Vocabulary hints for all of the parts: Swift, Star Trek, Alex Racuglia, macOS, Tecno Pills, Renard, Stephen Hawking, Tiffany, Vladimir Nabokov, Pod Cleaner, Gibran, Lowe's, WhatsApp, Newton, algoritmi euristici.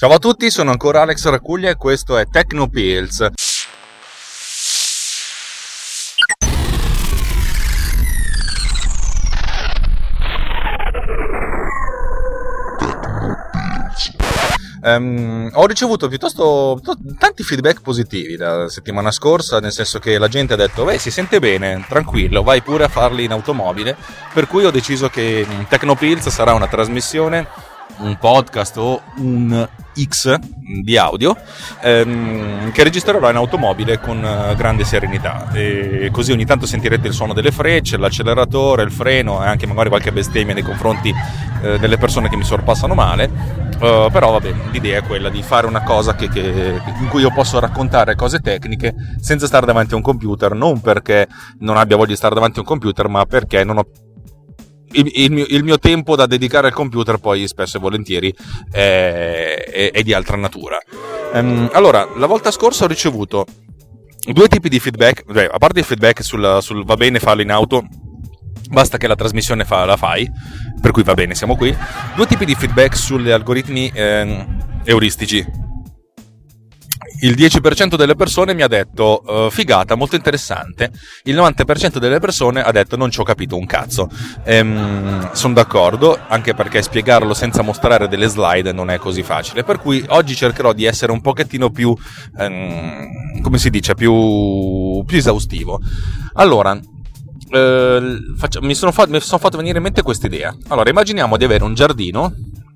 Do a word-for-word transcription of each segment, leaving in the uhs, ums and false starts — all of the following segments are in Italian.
Ciao a tutti, sono ancora Alex Racuglia e questo è Tecno Pills. Um, ho ricevuto piuttosto t- tanti feedback positivi la settimana scorsa, nel senso che la gente ha detto beh, si sente bene, tranquillo, vai pure a farli in automobile, per cui ho deciso che Tecno Pills sarà una trasmissione, un podcast o un X di audio ehm, che registrerò in automobile con grande serenità, e così ogni tanto sentirete il suono delle frecce, l'acceleratore, il freno e anche magari qualche bestemmia nei confronti eh, delle persone che mi sorpassano male, uh, però vabbè, l'idea è quella di fare una cosa che, che, in cui io posso raccontare cose tecniche senza stare davanti a un computer, non perché non abbia voglia di stare davanti a un computer, ma perché non ho Il, il, mio, il mio tempo da dedicare al computer poi spesso e volentieri è, è, è di altra natura. Um, allora, la volta scorsa ho ricevuto due tipi di feedback, beh, a parte il feedback sul, sul va bene farlo in auto, basta che la trasmissione fa, la fai, per cui va bene, siamo qui. Due tipi di feedback sugli algoritmi eh, euristici. Il dieci per cento delle persone mi ha detto uh, figata, molto interessante. Il novanta per cento delle persone ha detto non ci ho capito un cazzo. Ehm, sono d'accordo, anche perché spiegarlo senza mostrare delle slide non è così facile. Per cui oggi cercherò di essere un pochettino più, ehm, come si dice, più, più esaustivo. Allora, eh, faccio, mi sono fa- mi sono fatto venire in mente questa idea. Allora, immaginiamo di avere un giardino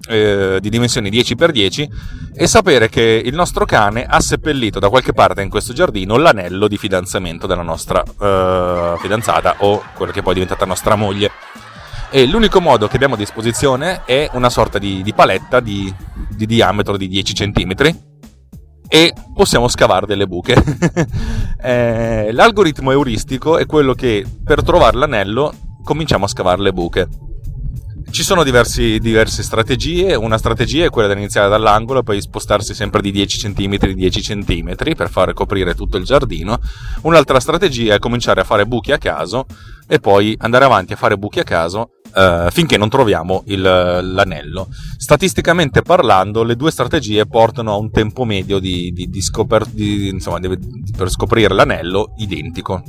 Eh, di dimensioni dieci per dieci e sapere che il nostro cane ha seppellito da qualche parte in questo giardino l'anello di fidanzamento della nostra eh, fidanzata o quella che poi è diventata nostra moglie, e l'unico modo che abbiamo a disposizione è una sorta di, di paletta di, di diametro di dieci centimetri e possiamo scavare delle buche. eh, l'algoritmo euristico è quello che per trovare l'anello cominciamo a scavare le buche. Ci sono diversi, diverse strategie. Una strategia è quella di iniziare dall'angolo e poi spostarsi sempre di dieci centimetri dieci centimetri per far coprire tutto il giardino. Un'altra strategia è cominciare a fare buchi a caso e poi andare avanti a fare buchi a caso eh, finché non troviamo il, l'anello. Statisticamente parlando, le due strategie portano a un tempo medio di, di, di scoper, di, insomma, di, per scoprire l'anello identico.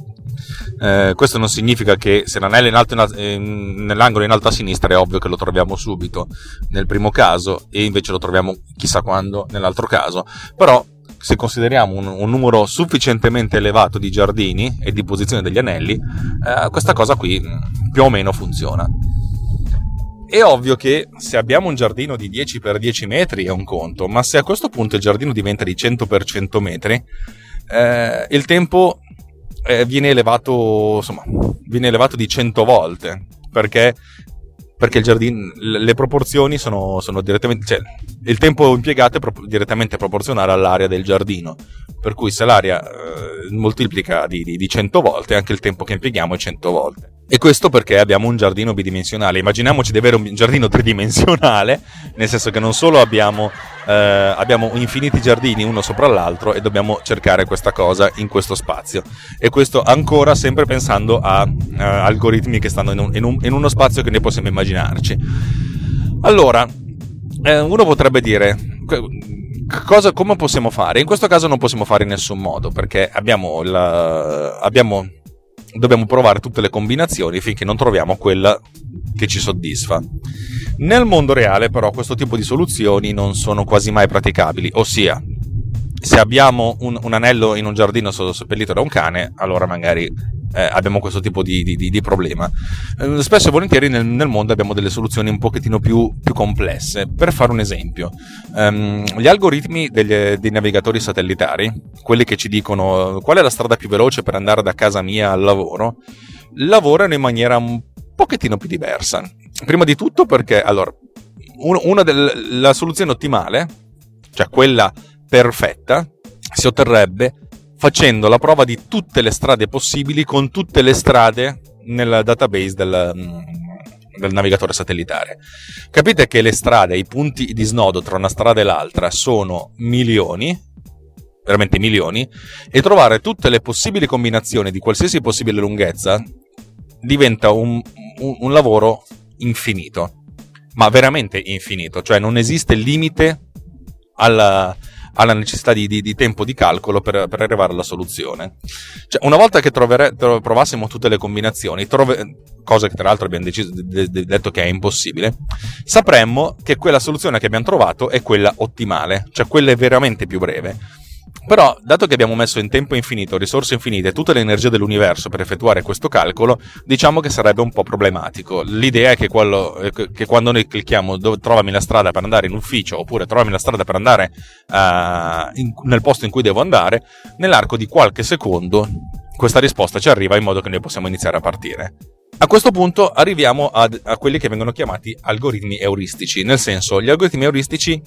Eh, questo non significa che se l'anello è in alto in alto, eh, nell'angolo in alto a sinistra è ovvio che lo troviamo subito nel primo caso e invece lo troviamo chissà quando nell'altro caso, però se consideriamo un, un numero sufficientemente elevato di giardini e di posizione degli anelli, eh, questa cosa qui più o meno funziona. È ovvio che se abbiamo un giardino di dieci per dieci metri è un conto, ma se a questo punto il giardino diventa di cento per cento metri, eh, il tempo Eh, viene elevato, insomma, viene elevato di cento volte, perché perché il giardino, le proporzioni sono sono direttamente, cioè il tempo impiegato è pro- direttamente proporzionale all'area del giardino, per cui se l'area eh, moltiplica di, di, di cento volte anche il tempo che impieghiamo è cento volte. E questo perché abbiamo un giardino bidimensionale. Immaginiamoci di avere un giardino tridimensionale, nel senso che non solo abbiamo eh, abbiamo infiniti giardini uno sopra l'altro e dobbiamo cercare questa cosa in questo spazio, e questo ancora sempre pensando a eh, algoritmi che stanno in, un, in, un, in uno spazio che ne possiamo immaginarci. Allora eh, uno potrebbe dire cosa, come possiamo fare? In questo caso non possiamo fare in nessun modo, perché abbiamo la, abbiamo dobbiamo provare tutte le combinazioni finché non troviamo quella che ci soddisfa. Nel mondo reale però questo tipo di soluzioni non sono quasi mai praticabili, ossia se abbiamo un, un anello in un giardino seppellito da un cane, allora magari eh, abbiamo questo tipo di, di, di problema. Eh, spesso e volentieri nel, nel mondo abbiamo delle soluzioni un pochettino più, più complesse. Per fare un esempio, ehm, gli algoritmi degli, dei navigatori satellitari, quelli che ci dicono qual è la strada più veloce per andare da casa mia al lavoro, lavorano in maniera un pochettino più diversa. Prima di tutto perché, allora, un, una del, la soluzione ottimale cioè quella perfetta, si otterrebbe facendo la prova di tutte le strade possibili con tutte le strade nel database del, del navigatore satellitare. Capite che le strade, i punti di snodo tra una strada e l'altra sono milioni, veramente milioni, e trovare tutte le possibili combinazioni di qualsiasi possibile lunghezza diventa un, un, un lavoro infinito, ma veramente infinito, cioè non esiste limite alla, alla necessità di, di, di tempo di calcolo per, per arrivare alla soluzione. Cioè, una volta che trovere, tro, provassimo tutte le combinazioni, trove, cosa che tra l'altro abbiamo deciso, de, de, detto che è impossibile, sapremmo che quella soluzione che abbiamo trovato è quella ottimale, cioè quella è veramente più breve. Però, dato che abbiamo messo in tempo infinito, risorse infinite e tutta l'energia dell'universo per effettuare questo calcolo, diciamo che sarebbe un po' problematico. L'idea è che, quello, che quando noi clicchiamo trovami la strada per andare in ufficio, oppure trovami la strada per andare uh, in, nel posto in cui devo andare, nell'arco di qualche secondo questa risposta ci arriva in modo che noi possiamo iniziare a partire. A questo punto arriviamo ad, a quelli che vengono chiamati algoritmi euristici, nel senso, gli algoritmi euristici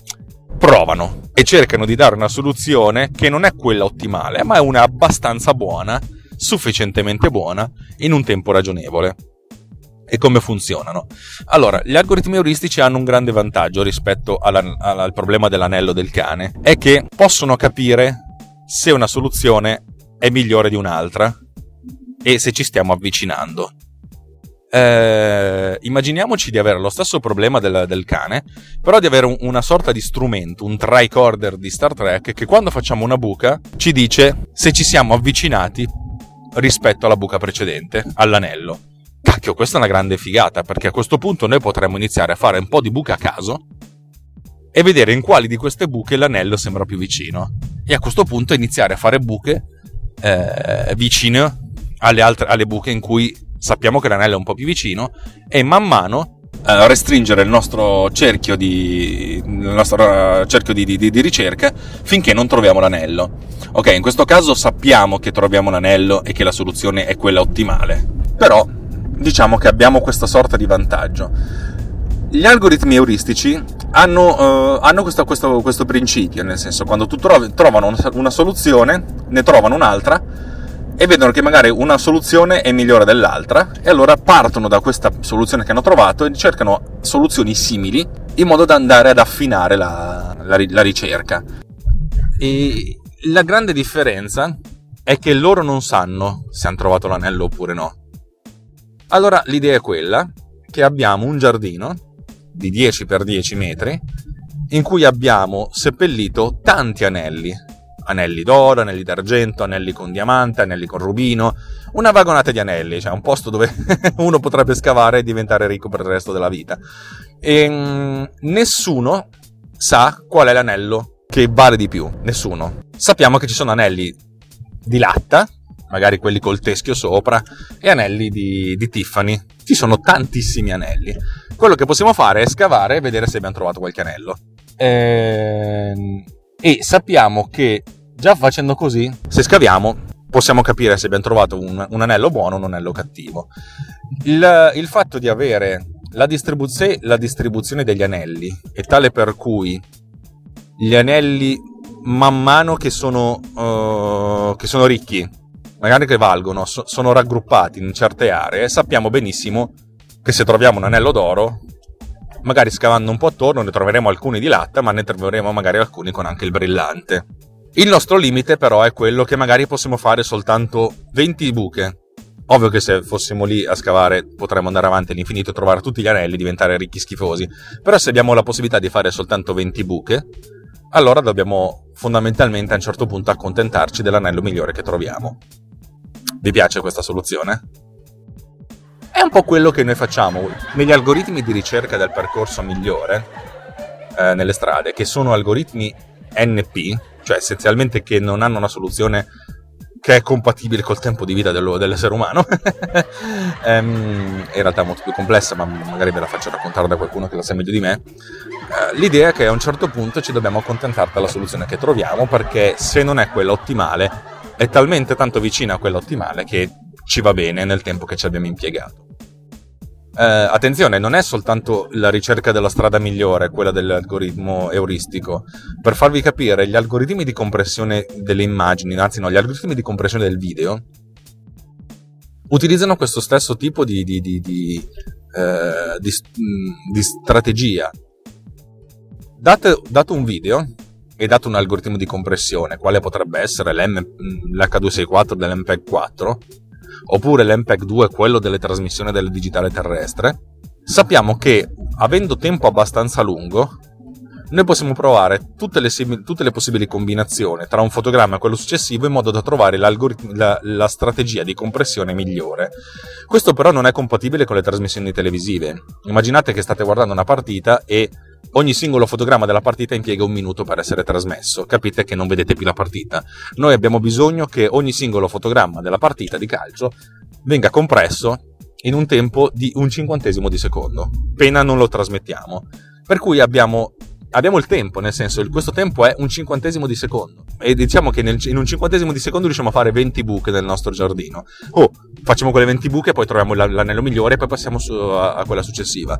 provano e cercano di dare una soluzione che non è quella ottimale, ma è una abbastanza buona, sufficientemente buona, in un tempo ragionevole. E come funzionano? Allora, gli algoritmi euristici hanno un grande vantaggio rispetto alla, alla, al problema dell'anello del cane, è che possono capire se una soluzione è migliore di un'altra e se ci stiamo avvicinando. Eh, immaginiamoci di avere lo stesso problema del, del cane, però di avere un, una sorta di strumento, un tricorder di Star Trek, che quando facciamo una buca ci dice se ci siamo avvicinati rispetto alla buca precedente, all'anello. Cacchio, questa è una grande figata, perché a questo punto noi potremmo iniziare a fare un po' di buca a caso e vedere in quali di queste buche l'anello sembra più vicino, e a questo punto iniziare a fare buche eh, vicine alle altre, alle buche in cui sappiamo che l'anello è un po' più vicino, e man mano eh, restringere il nostro cerchio di, il nostro cerchio di, di, di ricerca finché non troviamo l'anello. Ok, in questo caso sappiamo che troviamo l'anello e che la soluzione è quella ottimale, però diciamo che abbiamo questa sorta di vantaggio. Gli algoritmi euristici hanno, eh, hanno questo, questo, questo principio, nel senso, quando tu trovi, trovano una soluzione, ne trovano un'altra e vedono che magari una soluzione è migliore dell'altra, e allora partono da questa soluzione che hanno trovato e cercano soluzioni simili in modo da andare ad affinare la, la, la ricerca. E la grande differenza è che loro non sanno se hanno trovato l'anello oppure no. Allora l'idea è quella che abbiamo un giardino di dieci per dieci metri in cui abbiamo seppellito tanti anelli, anelli d'oro, anelli d'argento, anelli con diamante, anelli con rubino, una vagonata di anelli, cioè un posto dove uno potrebbe scavare e diventare ricco per il resto della vita. E nessuno sa qual è l'anello che vale di più, nessuno. Sappiamo che ci sono anelli di latta, magari quelli col teschio sopra, e anelli di, di Tiffany. Ci sono tantissimi anelli. Quello che possiamo fare è scavare e vedere se abbiamo trovato qualche anello. Ehm... E sappiamo che già facendo così, se scaviamo, possiamo capire se abbiamo trovato un, un anello buono o un anello cattivo. Il, il fatto di avere la, distribuz- la distribuzione degli anelli è tale per cui gli anelli, man mano che sono, uh, che sono ricchi, magari che valgono, so- sono raggruppati in certe aree, sappiamo benissimo che se troviamo un anello d'oro, magari scavando un po' attorno ne troveremo alcuni di latta, ma ne troveremo magari alcuni con anche il brillante. Il nostro limite però è quello che magari possiamo fare soltanto venti buche. Ovvio che se fossimo lì a scavare potremmo andare avanti all'infinito e trovare tutti gli anelli e diventare ricchi schifosi, però se abbiamo la possibilità di fare soltanto venti buche, allora dobbiamo fondamentalmente a un certo punto accontentarci dell'anello migliore che troviamo. Vi piace questa soluzione? È un po' quello che noi facciamo negli algoritmi di ricerca del percorso migliore eh, nelle strade, che sono algoritmi N P, cioè essenzialmente che non hanno una soluzione che è compatibile col tempo di vita dello, dell'essere umano. ehm, in realtà è molto più complessa, ma magari ve la faccio raccontare da qualcuno che la sa meglio di me. Eh, l'idea è che a un certo punto ci dobbiamo accontentare della soluzione che troviamo, perché se non è quella ottimale, è talmente tanto vicina a quella ottimale che ci va bene nel tempo che ci abbiamo impiegato. Eh, attenzione, non è soltanto la ricerca della strada migliore, quella dell'algoritmo euristico. Per farvi capire, gli algoritmi di compressione delle immagini, anzi no, gli algoritmi di compressione del video utilizzano questo stesso tipo di, di, di, di, eh, di, di strategia. Date, dato un video e dato un algoritmo di compressione, quale potrebbe essere l'acca duecentosessantaquattro dell'M P E G quattro, oppure l'M P E G due, quello delle trasmissioni del digitale terrestre, sappiamo che, avendo tempo abbastanza lungo, noi possiamo provare tutte le, tutte le possibili combinazioni tra un fotogramma e quello successivo in modo da trovare la, la strategia di compressione migliore. Questo però non è compatibile con le trasmissioni televisive. Immaginate che state guardando una partita e ogni singolo fotogramma della partita impiega un minuto per essere trasmesso. Capite che non vedete più la partita. Noi abbiamo bisogno che ogni singolo fotogramma della partita di calcio venga compresso in un tempo di un cinquantesimo di secondo, appena non lo trasmettiamo. Per cui abbiamo... Abbiamo il tempo, nel senso che questo tempo è un cinquantesimo di secondo e diciamo che nel, in un cinquantesimo di secondo riusciamo a fare venti buche nel nostro giardino. Oh, facciamo quelle venti buche, poi troviamo l'anello migliore e poi passiamo su, a, a quella successiva.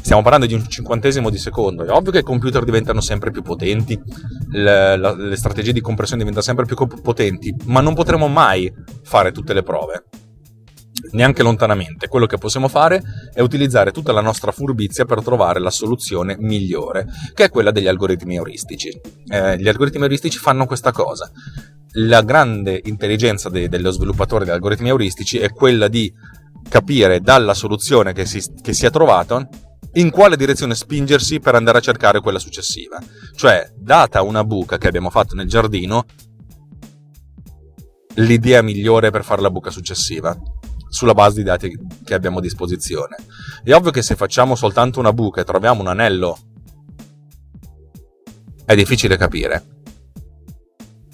Stiamo parlando di un cinquantesimo di secondo. È ovvio che i computer diventano sempre più potenti, le, la, le strategie di compressione diventano sempre più potenti, ma non potremo mai fare tutte le prove, neanche lontanamente. Quello che possiamo fare è utilizzare tutta la nostra furbizia per trovare la soluzione migliore, che è quella degli algoritmi euristici. Eh, gli algoritmi euristici fanno questa cosa. La grande intelligenza de- dello sviluppatore di algoritmi euristici è quella di capire dalla soluzione che si, che si è trovata in quale direzione spingersi per andare a cercare quella successiva. Cioè, data una buca che abbiamo fatto nel giardino, l'idea migliore per fare la buca successiva, sulla base di dati che abbiamo a disposizione. È ovvio che se facciamo soltanto una buca e troviamo un anello, è difficile capire.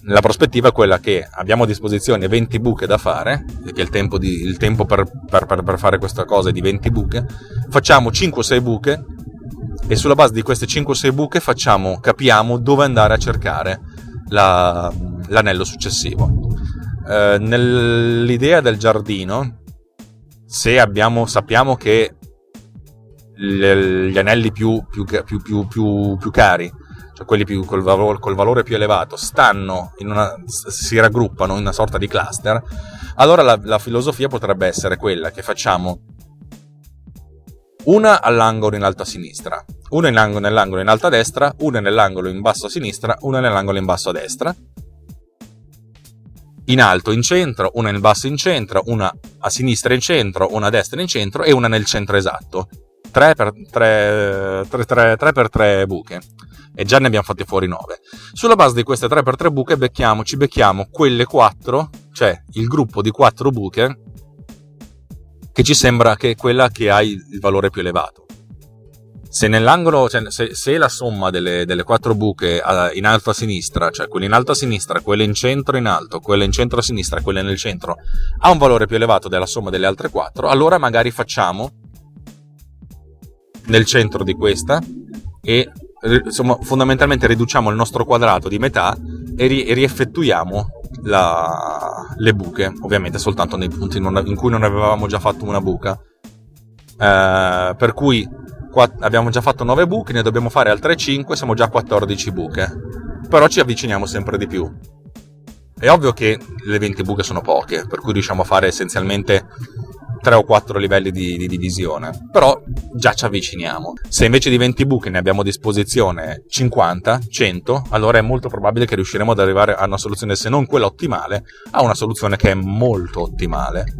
La prospettiva è quella che abbiamo a disposizione venti buche da fare, perché il tempo, di, il tempo per, per, per fare questa cosa è di venti buche, facciamo cinque o sei buche e sulla base di queste cinque o sei buche facciamo, capiamo dove andare a cercare la, l'anello successivo. Eh, nell'idea del giardino, se abbiamo, sappiamo che le, gli anelli più, più, più, più, più, più cari, cioè quelli più, col, valore, col valore più elevato, stanno in una, si raggruppano in una sorta di cluster, allora la, la filosofia potrebbe essere quella che facciamo una all'angolo in alto a sinistra, una in angolo, nell'angolo in alto a destra, una nell'angolo in basso a sinistra, una nell'angolo in basso a destra, in alto in centro, una in basso in centro, una a sinistra in centro, una a destra in centro e una nel centro esatto. tre per tre buche. E già ne abbiamo fatte fuori nove. Sulla base di queste tre per tre buche becchiamo, ci becchiamo quelle quattro, cioè il gruppo di quattro buche, che ci sembra che è quella che ha il valore più elevato. Se nell'angolo, cioè se, se la somma delle, delle quattro buche in alto a sinistra, cioè quelle in alto a sinistra, quelle in centro in alto, quelle in centro a sinistra, quelle nel centro, ha un valore più elevato della somma delle altre quattro, allora magari facciamo nel centro di questa e insomma fondamentalmente riduciamo il nostro quadrato di metà e, ri, e rieffettuiamo la, le buche, ovviamente soltanto nei punti non, in cui non avevamo già fatto una buca. Eh, per cui abbiamo già fatto nove buche, ne dobbiamo fare altre cinque, siamo già a quattordici buche, però ci avviciniamo sempre di più. È ovvio che le venti buche sono poche, per cui riusciamo a fare essenzialmente tre o quattro livelli di, di divisione, però già ci avviciniamo. Se invece di venti buche ne abbiamo a disposizione cinquanta, cento, allora è molto probabile che riusciremo ad arrivare a una soluzione, se non quella ottimale, a una soluzione che è molto ottimale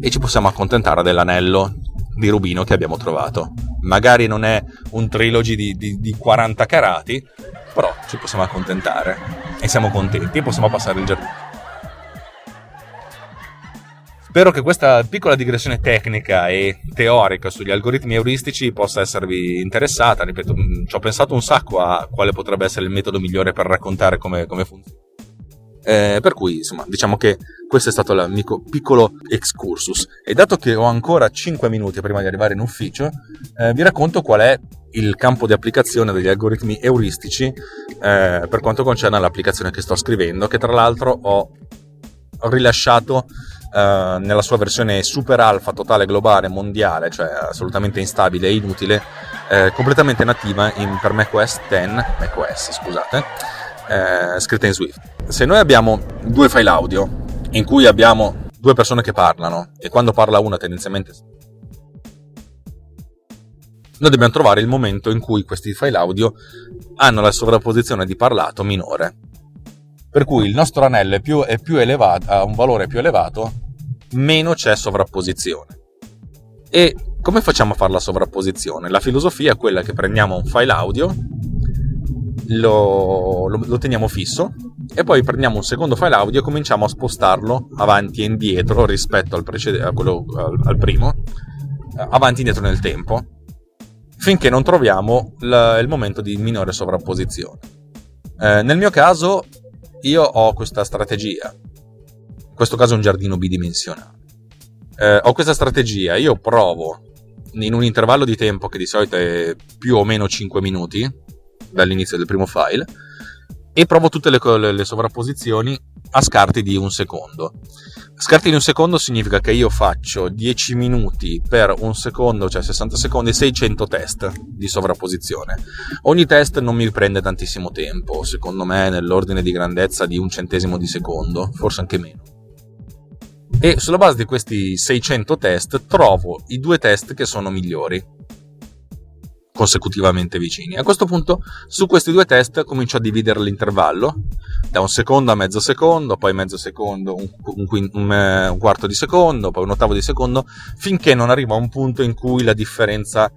e ci possiamo accontentare dell'anello di rubino che abbiamo trovato. Magari non è un trilogy di, di, di quaranta carati, però ci possiamo accontentare e siamo contenti e possiamo passare il giardino. Spero che questa piccola digressione tecnica e teorica sugli algoritmi euristici possa esservi interessata. Ripeto, ci ho pensato un sacco a quale potrebbe essere il metodo migliore per raccontare come, come funziona. Eh, per cui insomma diciamo che questo è stato il mio piccolo excursus e dato che ho ancora cinque minuti prima di arrivare in ufficio, eh, vi racconto qual è il campo di applicazione degli algoritmi euristici eh, per quanto concerne l'applicazione che sto scrivendo, che tra l'altro ho rilasciato eh, nella sua versione super alfa totale globale mondiale, cioè assolutamente instabile e inutile, eh, completamente nativa in, per macOS dieci macOS scusate, eh, scritta in Swift. Se noi abbiamo due file audio in cui abbiamo due persone che parlano, e quando parla una tendenzialmente noi dobbiamo trovare il momento in cui questi file audio hanno la sovrapposizione di parlato minore, per cui il nostro anello è più, è più elevato, ha un valore più elevato, meno c'è sovrapposizione. E come facciamo a fare la sovrapposizione? La filosofia è quella che prendiamo un file audio, lo, lo, lo teniamo fisso, e poi prendiamo un secondo file audio e cominciamo a spostarlo avanti e indietro rispetto al, preced- a quello, al, al primo, avanti e indietro nel tempo, finché non troviamo l- il momento di minore sovrapposizione. Eh, nel mio caso io ho questa strategia, in questo caso è un giardino bidimensionale, eh, ho questa strategia, io provo in un intervallo di tempo che di solito è più o meno cinque minuti dall'inizio del primo file, e provo tutte le, le, le sovrapposizioni a scarti di un secondo. Scarti di un secondo significa che io faccio dieci minuti per un secondo, cioè sessanta secondi, seicento test di sovrapposizione. Ogni test non mi prende tantissimo tempo, secondo me nell'ordine di grandezza di un centesimo di secondo, forse anche meno. E sulla base di questi seicento test trovo i due test che sono migliori, consecutivamente vicini. A questo punto su questi due test comincio a dividere l'intervallo da un secondo a mezzo secondo, poi mezzo secondo, un, un, un, un, un quarto di secondo, poi un ottavo di secondo, finché non arrivo a un punto in cui la differenza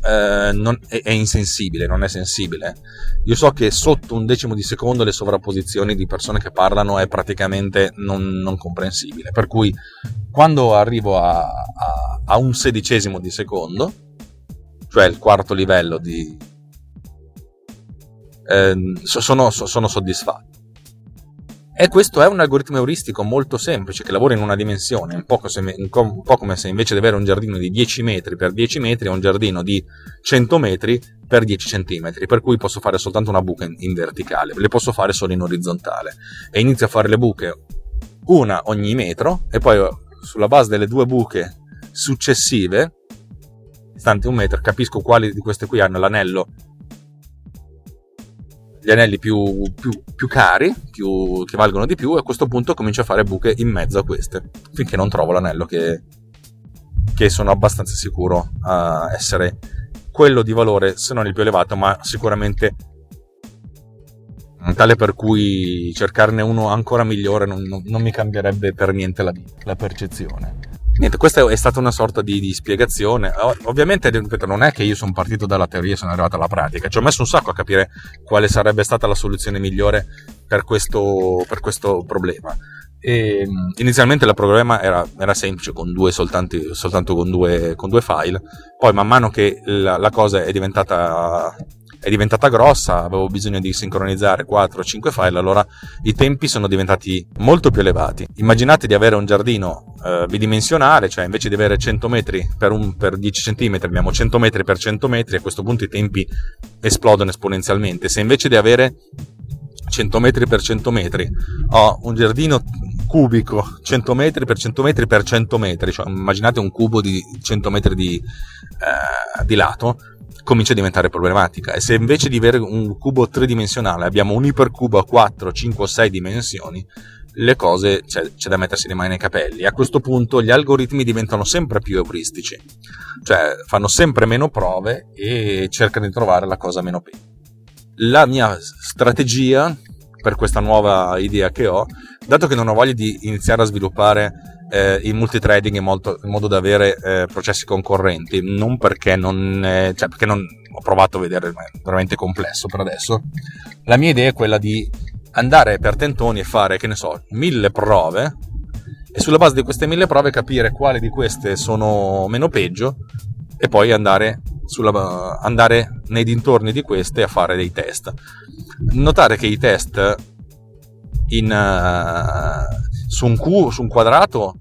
eh, non, è, è insensibile, non è sensibile. Io so che sotto un decimo di secondo le sovrapposizioni di persone che parlano è praticamente non, non comprensibile, per cui quando arrivo a, a, a un sedicesimo di secondo, cioè il quarto livello di eh, sono, sono soddisfatto. E questo è un algoritmo euristico molto semplice che lavora in una dimensione, un po' come se invece di avere un giardino di dieci metri per dieci metri è un giardino di cento metri per dieci centimetri, per cui posso fare soltanto una buca in, in verticale, le posso fare solo in orizzontale, e inizio a fare le buche una ogni metro, e poi sulla base delle due buche successive distanti un metro capisco quali di queste qui hanno l'anello, gli anelli più, più, più cari, più, che valgono di più, e a questo punto comincio a fare buche in mezzo a queste finché non trovo l'anello che, che sono abbastanza sicuro a essere quello di valore se non il più elevato, ma sicuramente tale per cui cercarne uno ancora migliore non, non, non mi cambierebbe per niente la, la percezione. Niente, questa è stata una sorta di, di spiegazione. Ovviamente non è che io sono partito dalla teoria e sono arrivato alla pratica, ci ho messo un sacco a capire quale sarebbe stata la soluzione migliore per questo, per questo problema. E inizialmente il problema era, era semplice, con due soltanto, soltanto con, due, con due file, poi man mano che la, la cosa è diventata, è diventata grossa, avevo bisogno di sincronizzare quattro o cinque file, allora i tempi sono diventati molto più elevati. Immaginate di avere un giardino eh, bidimensionale, cioè invece di avere cento metri per dieci centimetri abbiamo cento metri per cento metri, a questo punto i tempi esplodono esponenzialmente. Se invece di avere cento metri per cento metri ho un giardino cubico cento metri per cento metri per cento metri, cioè immaginate un cubo di cento metri di, eh, di lato, comincia a diventare problematica. E se invece di avere un cubo tridimensionale abbiamo un ipercubo a quattro, cinque o sei dimensioni, le cose c'è, c'è da mettersi le mani nei capelli. A questo punto gli algoritmi diventano sempre più euristici, cioè fanno sempre meno prove e cercano di trovare la cosa meno peggio. La mia strategia per questa nuova idea che ho, dato che non ho voglia di iniziare a sviluppare eh, il multithreading in, molto, in modo da avere eh, processi concorrenti, non perché non, eh, cioè perché non ho provato a vedere, è veramente complesso per adesso, la mia idea è quella di andare per tentoni e fare, che ne so, mille prove, e sulla base di queste mille prove capire quali di queste sono meno peggio, e poi andare, sulla, andare nei dintorni di queste a fare dei test. Notare che i test in, uh, su un cubo, su un quadrato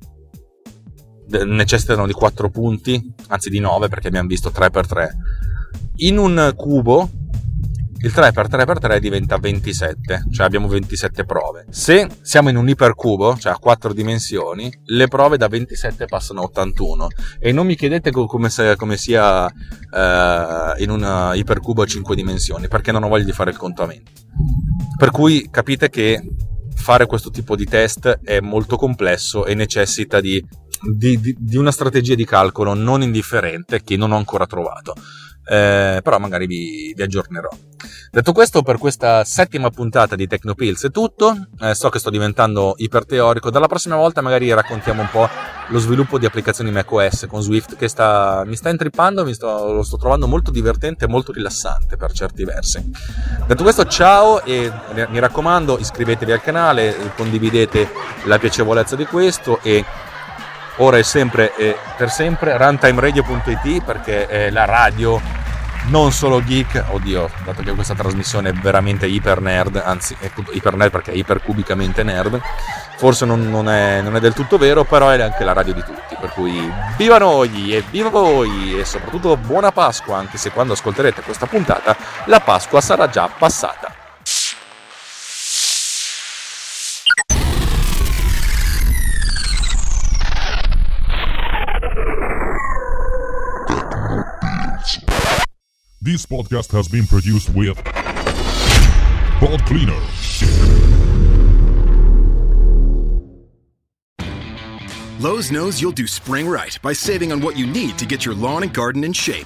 de- necessitano di quattro punti, anzi di nove perché abbiamo visto tre per tre. In un cubo il tre per tre per tre diventa ventisette, cioè abbiamo ventisette prove. Se siamo in un ipercubo, cioè a quattro dimensioni, le prove da ventisette passano a ottantuno, e non mi chiedete come, se, come sia eh, in un ipercubo a cinque dimensioni, perché non ho voglia di fare il contamento. Per cui capite che fare questo tipo di test è molto complesso e necessita di, di, di, di una strategia di calcolo non indifferente che non ho ancora trovato. Eh, però magari vi, vi aggiornerò. Detto questo, per questa settima puntata di Tecno Pills è tutto. Eh, so che sto diventando iperteorico. Dalla prossima volta magari raccontiamo un po' lo sviluppo di applicazioni macOS con Swift, che sta, mi sta intrippando, mi sto, lo sto trovando molto divertente e molto rilassante per certi versi. Detto questo, ciao, e mi raccomando, iscrivetevi al canale, condividete la piacevolezza di questo, e ora è sempre e per sempre runtimeradio punto it, perché è la radio non solo geek. Oddio, dato che questa trasmissione è veramente iper nerd, anzi è iper nerd perché è iper cubicamente nerd, forse non, non, è, non è del tutto vero, però è anche la radio di tutti, per cui viva noi e viva voi, e soprattutto buona Pasqua, anche se quando ascolterete questa puntata la Pasqua sarà già passata. This podcast has been produced with Pod Cleaner. Lowe's knows you'll do spring right by saving on what you need to get your lawn and garden in shape.